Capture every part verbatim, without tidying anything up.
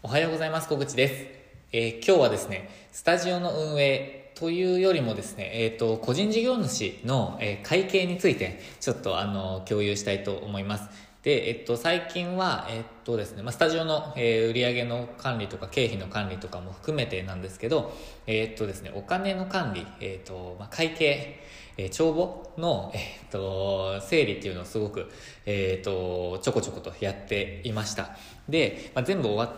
おはようございます。小口です、えー、今日はですね、スタジオの運営というよりもですね、えーと、個人事業主の、えー、会計についてちょっとあの共有したいと思います。で、えっと、最近は、えっとですねまあ、スタジオの、えー、売上の管理とか経費の管理とかも含めてなんですけど、えっとですね、お金の管理、えっとまあ、会計、えー、帳簿の、えっと、整理っていうのをすごく、えっと、ちょこちょことやっていました。で、まあ、全部終わっ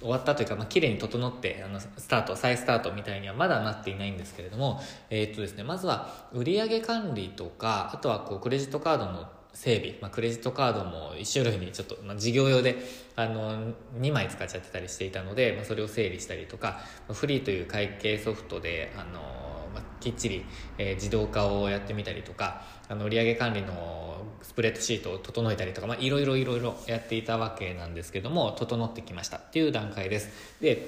終わったというか、まあ、綺麗に整ってあのスタート再スタートみたいにはまだなっていないんですけれども、えーっとですね、まずは売上管理とか、あとはこうクレジットカードの整備、まあ、クレジットカードも一種類にちょっと、まあ、事業用であのにまい使っちゃってたりしていたので、まあ、それを整理したりとか、フリーという会計ソフトであの、まあ、きっちり、えー、自動化をやってみたりとか、あの売上管理のスプレッドシートを整えたりとか、まあ、いろいろいろいろやっていたわけなんですけども、整ってきましたっていう段階です。で、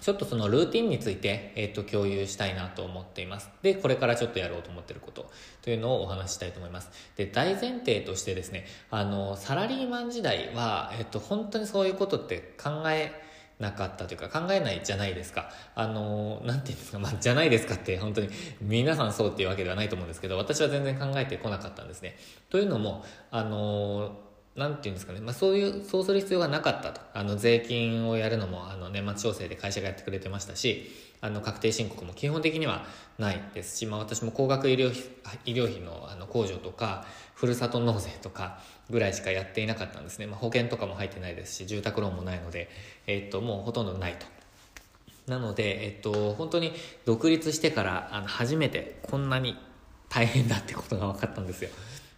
ちょっとそのルーティンについて、えー、と共有したいなと思っています。で、これからちょっとやろうと思っていることというのをお話ししたいと思います。で、大前提としてですね、あのサラリーマン時代は、えー、と本当にそういうことって考えなかったというか、考えないじゃないですか。あの、なんていうんですか、まあ、じゃないですかって本当に皆さんそうっていうわけではないと思うんですけど、私は全然考えてこなかったんですね。というのも、あの、なんていうんですかね、まあ、そういう、そうする必要がなかったと。あの、税金をやるのも、あの、年末調整で会社がやってくれてましたし、あの、確定申告も基本的にはないですし、まあ、私も高額医療費、医療費の、あの、控除とか、ふるさと納税とかぐらいしかやっていなかったんですね。まあ、保険とかも入ってないですし、住宅ローンもないので、えっと、もうほとんどないと。なので、えっと、本当に独立してから、あの、初めてこんなに大変だってことが分かったんですよ。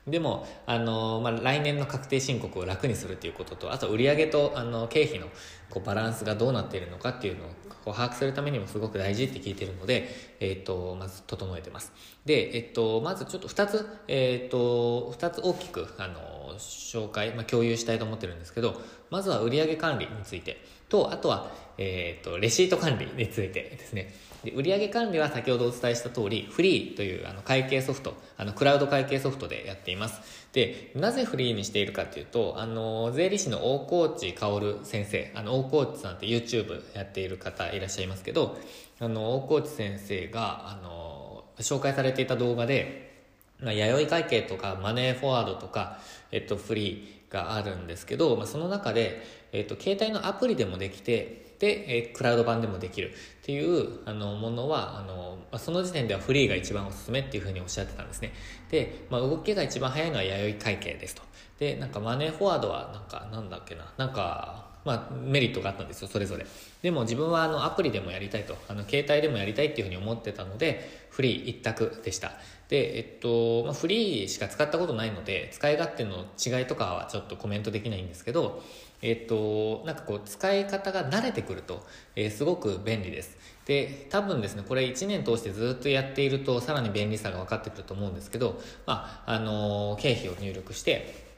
でも、あのまあ、来年の確定申告を楽にするということと、あと売上とあの経費のこうバランスがどうなっているのかっていうのをこう把握するためにもすごく大事って聞いているので、えっと、まず整えてます。で、えっと、まずちょっとふたつ、えっと、ふたつ大きくあの紹介、まあ、共有したいと思ってるんですけど、まずは売上管理についてと、あとは、えっと、レシート管理についてですね。で、売上管理は先ほどお伝えした通り、フリーというあの会計ソフト、あのクラウド会計ソフトでやっています。で、なぜフリーにしているかというと、あの税理士の大河内薫先生、あの大河内さんって YouTube やっている方いらっしゃいますけど、あの大河内先生があの紹介されていた動画で、まあ、弥生会計とかマネーフォワードとか、えっと、フリーがあるんですけど、まあ、その中で、えっと、携帯のアプリでもできて、で、クラウド版でもできるっていうあのものは、あのその時点ではフリーが一番おすすめっていうふうにおっしゃってたんですね。で、まあ、動きが一番早いのは弥生会計ですと。で、なんかマネーフォワードはなんかなんだっけな、なんかまあ、メリットがあったんですよ、それぞれ。でも自分はあのアプリでもやりたいと、あの携帯でもやりたいっていうふうに思ってたので、フリー一択でした。で、えっと、まあ、フリーしか使ったことないので、使い勝手の違いとかはちょっとコメントできないんですけど、えっと、なんかこう、使い方が慣れてくると、えー、すごく便利です。で、多分ですね、これいちねん通してずっとやっていると、さらに便利さが分かってくると思うんですけど、まあ、あのー、経費を入力して、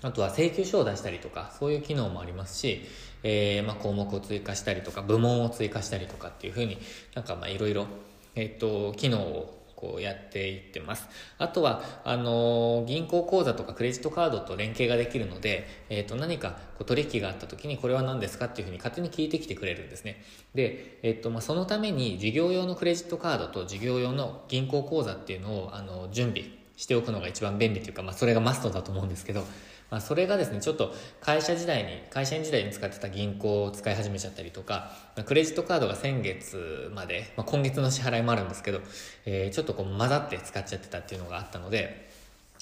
あとは請求書を出したりとか、そういう機能もありますし、えー、まあ項目を追加したりとか、部門を追加したりとかっていうふうに、なんかまあいろいろ、えっと、機能をこうやっていってます。あとは、あのー、銀行口座とかクレジットカードと連携ができるので、えっと、何かこう取引があった時にこれは何ですかっていうふうに勝手に聞いてきてくれるんですね。で、えっと、まあそのために事業用のクレジットカードと事業用の銀行口座っていうのを、あの、準備しておくのが一番便利というか、まあそれがマストだと思うんですけど、まあ、それがですね、ちょっと会社時代に、会社員時代に使ってた銀行を使い始めちゃったりとか、クレジットカードが先月まで、まあ、今月の支払いもあるんですけど、えー、ちょっとこう混ざって使っちゃってたっていうのがあったので、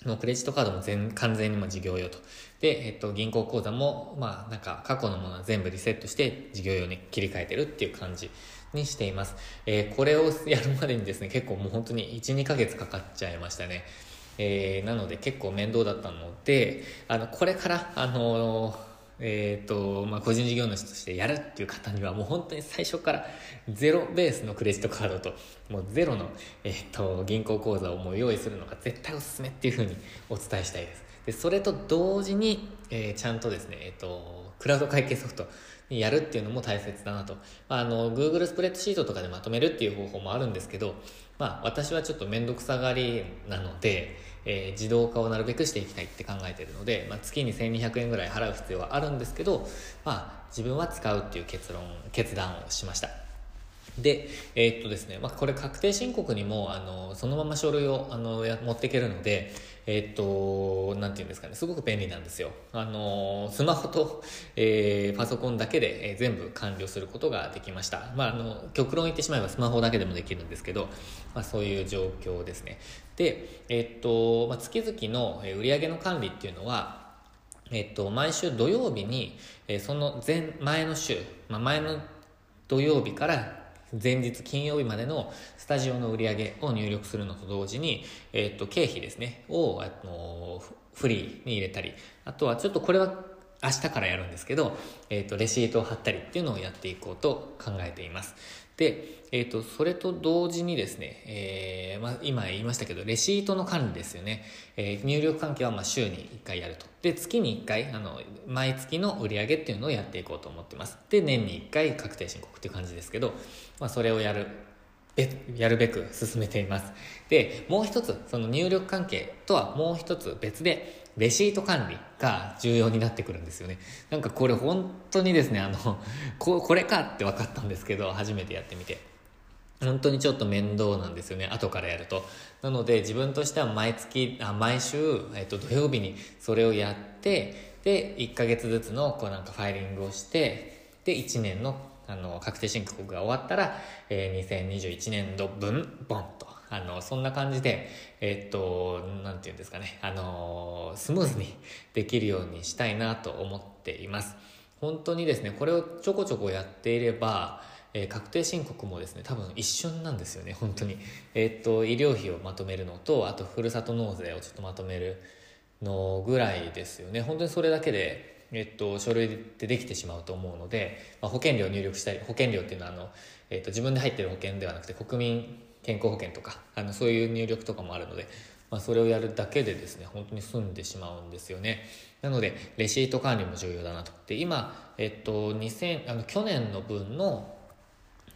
もうクレジットカードも全完全にも事業用と。で、えっと、銀行口座も、まあなんか過去のものは全部リセットして事業用に切り替えてるっていう感じにしています。えー、これをやるまでにですね、結構もう本当にいち、にかげつかかっちゃいましたね。えー、なので結構面倒だったので、あのこれから、あのーえーとまあ、個人事業主としてやるっていう方にはもう本当に最初からゼロベースのクレジットカードと、もうゼロの、えーと銀行口座をもう用意するのが絶対おすすめっていうふうにお伝えしたいです。でそれと同時に、えー、ちゃんとですね、えーと、クラウド会計ソフトにやるっていうのも大切だなと、まあ、あの Google スプレッドシートとかでまとめるっていう方法もあるんですけど、まあ、私はちょっと面倒くさがりなので、えー、自動化をなるべくしていきたいって考えているので、まあ、月にせんにひゃくえんぐらい払う必要はあるんですけど、まあ、自分は使うっていう結論決断をしました。で、えーっとですね、まあ、これ確定申告にもあのそのまま書類をあの持っていけるので、えーっと、なんていうんですかね、すごく便利なんですよ。あのスマホと、えー、パソコンだけで、えー、全部完了することができました。まあ、あの極論言ってしまえばスマホだけでもできるんですけど、まあ、そういう状況ですね。で、えーっとまあ、月々の売上の管理っていうのは、えーっと、毎週土曜日に、えー、その前、前の週、まあ、前の土曜日から前日金曜日までのスタジオの売り上げを入力するのと同時に、えっと、経費ですね、を、あの、フリーに入れたり、あとはちょっとこれは明日からやるんですけど、えっと、レシートを貼ったりっていうのをやっていこうと考えています。で、えっと、それと同時にですね、えー、まあ、今言いましたけど、レシートの管理ですよね。えー、入力関係はまあ週にいっかいやると。で、月にいっかい、あの、毎月の売り上げっていうのをやっていこうと思ってます。で、年にいっかい確定申告っていう感じですけど、まあ、それをやる、やるべく進めています。で、もう一つ、その入力関係とはもう一つ別で、レシート管理が重要になってくるんですよね。なんかこれ本当にですね、あの、こ、これかって分かったんですけど、初めてやってみて。本当にちょっと面倒なんですよね、後からやると。なので自分としては毎月、あ、毎週、えっと、土曜日にそれをやって、で、いっかげつずつのこうなんかファイリングをして、で、いちねんのあの確定申告が終わったら、えー、にせんにじゅういちねんどぶんボンと、あのそんな感じで、えー、っとなんていうんですかね、あのー、スムーズにできるようにしたいなと思っています。本当にですね、これをちょこちょこやっていれば、えー、確定申告もですね、多分一瞬なんですよね、本当に。えー、っと医療費をまとめるのと、あとふるさと納税をちょっとまとめるのぐらいですよね。本当にそれだけでえっと、書類でできてしまうと思うので、まあ、保険料を入力したり、保険料っていうのはあの、えっと、自分で入ってる保険ではなくて国民健康保険とか、あのそういう入力とかもあるので、まあ、それをやるだけでですね、本当に済んでしまうんですよね。なのでレシート管理も重要だなと。で今、えっと、にせんあの去年の分の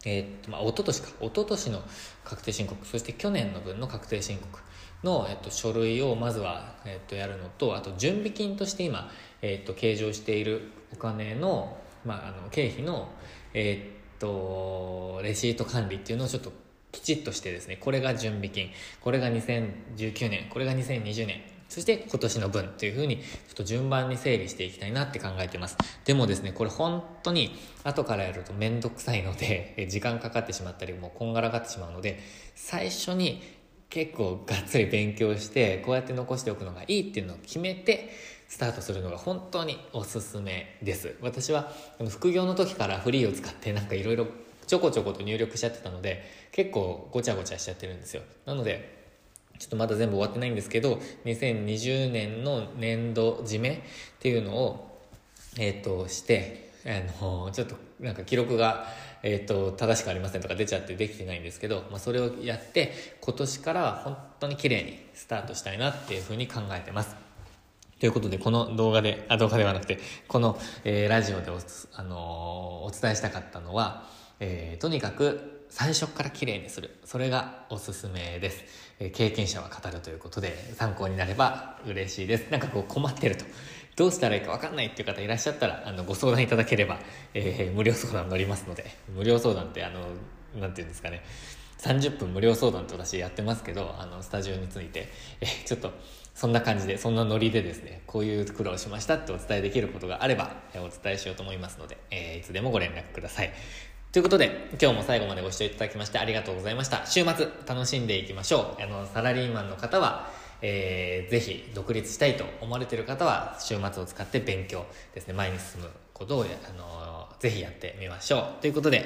えーっとまあ、一昨年か一昨年の確定申告、そして去年の分の確定申告の、えっと、書類をまずは、えっと、やるのと、あと準備金として今、えっと、計上しているお金の、まあ、あの経費の、えっと、レシート管理っていうのをちょっときちっとしてですね、これが準備金、これがにせんじゅうきゅうねん、これがにせんにじゅうねん、そして今年の分というふうにちょっと順番に整理していきたいなって考えてます。でもですね、これ本当に後からやるとめんどくさいので、時間かかってしまったり、もうこんがらがってしまうので、最初に結構がっつり勉強して、こうやって残しておくのがいいっていうのを決めて、スタートするのが本当におすすめです。私は副業の時からフリーを使ってなんかいろいろちょこちょこと入力しちゃってたので、結構ごちゃごちゃしちゃってるんですよ。なので、ちょっとまだ全部終わってないんですけど、にせんにじゅうねんの年度締めっていうのを、えっと、して、あの、ちょっとなんか記録が、えっと、正しくありませんとか出ちゃってできてないんですけど、まあ、それをやって、今年からは本当に綺麗にスタートしたいなっていうふうに考えてます。ということで、この動画で、あ、動画ではなくて、この、えー、ラジオでお、あのー、お伝えしたかったのは、えー、とにかく、最初から綺麗にする。それがおすすめです。えー、経験者は語るということで、参考になれば嬉しいです。なんかこう困ってると。どうしたらいいか分かんないっていう方いらっしゃったら、あの、ご相談いただければ、えー、無料相談乗りますので、無料相談ってあの、なんていうんですかね、さんじゅっぷん無料相談って私やってますけど、あの、スタジオについて、えー、ちょっと、そんな感じで、そんなノリでですね、こういう苦労しましたってお伝えできることがあれば、えー、お伝えしようと思いますので、えー、いつでもご連絡ください。ということで、今日も最後までご視聴いただきましてありがとうございました。週末、楽しんでいきましょう。あの、サラリーマンの方は、えー、ぜひ独立したいと思われている方は、週末を使って勉強ですね、前に進むことを、あのー、ぜひやってみましょう。ということで、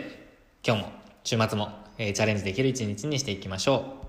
今日も、週末も、えー、チャレンジできる一日にしていきましょう。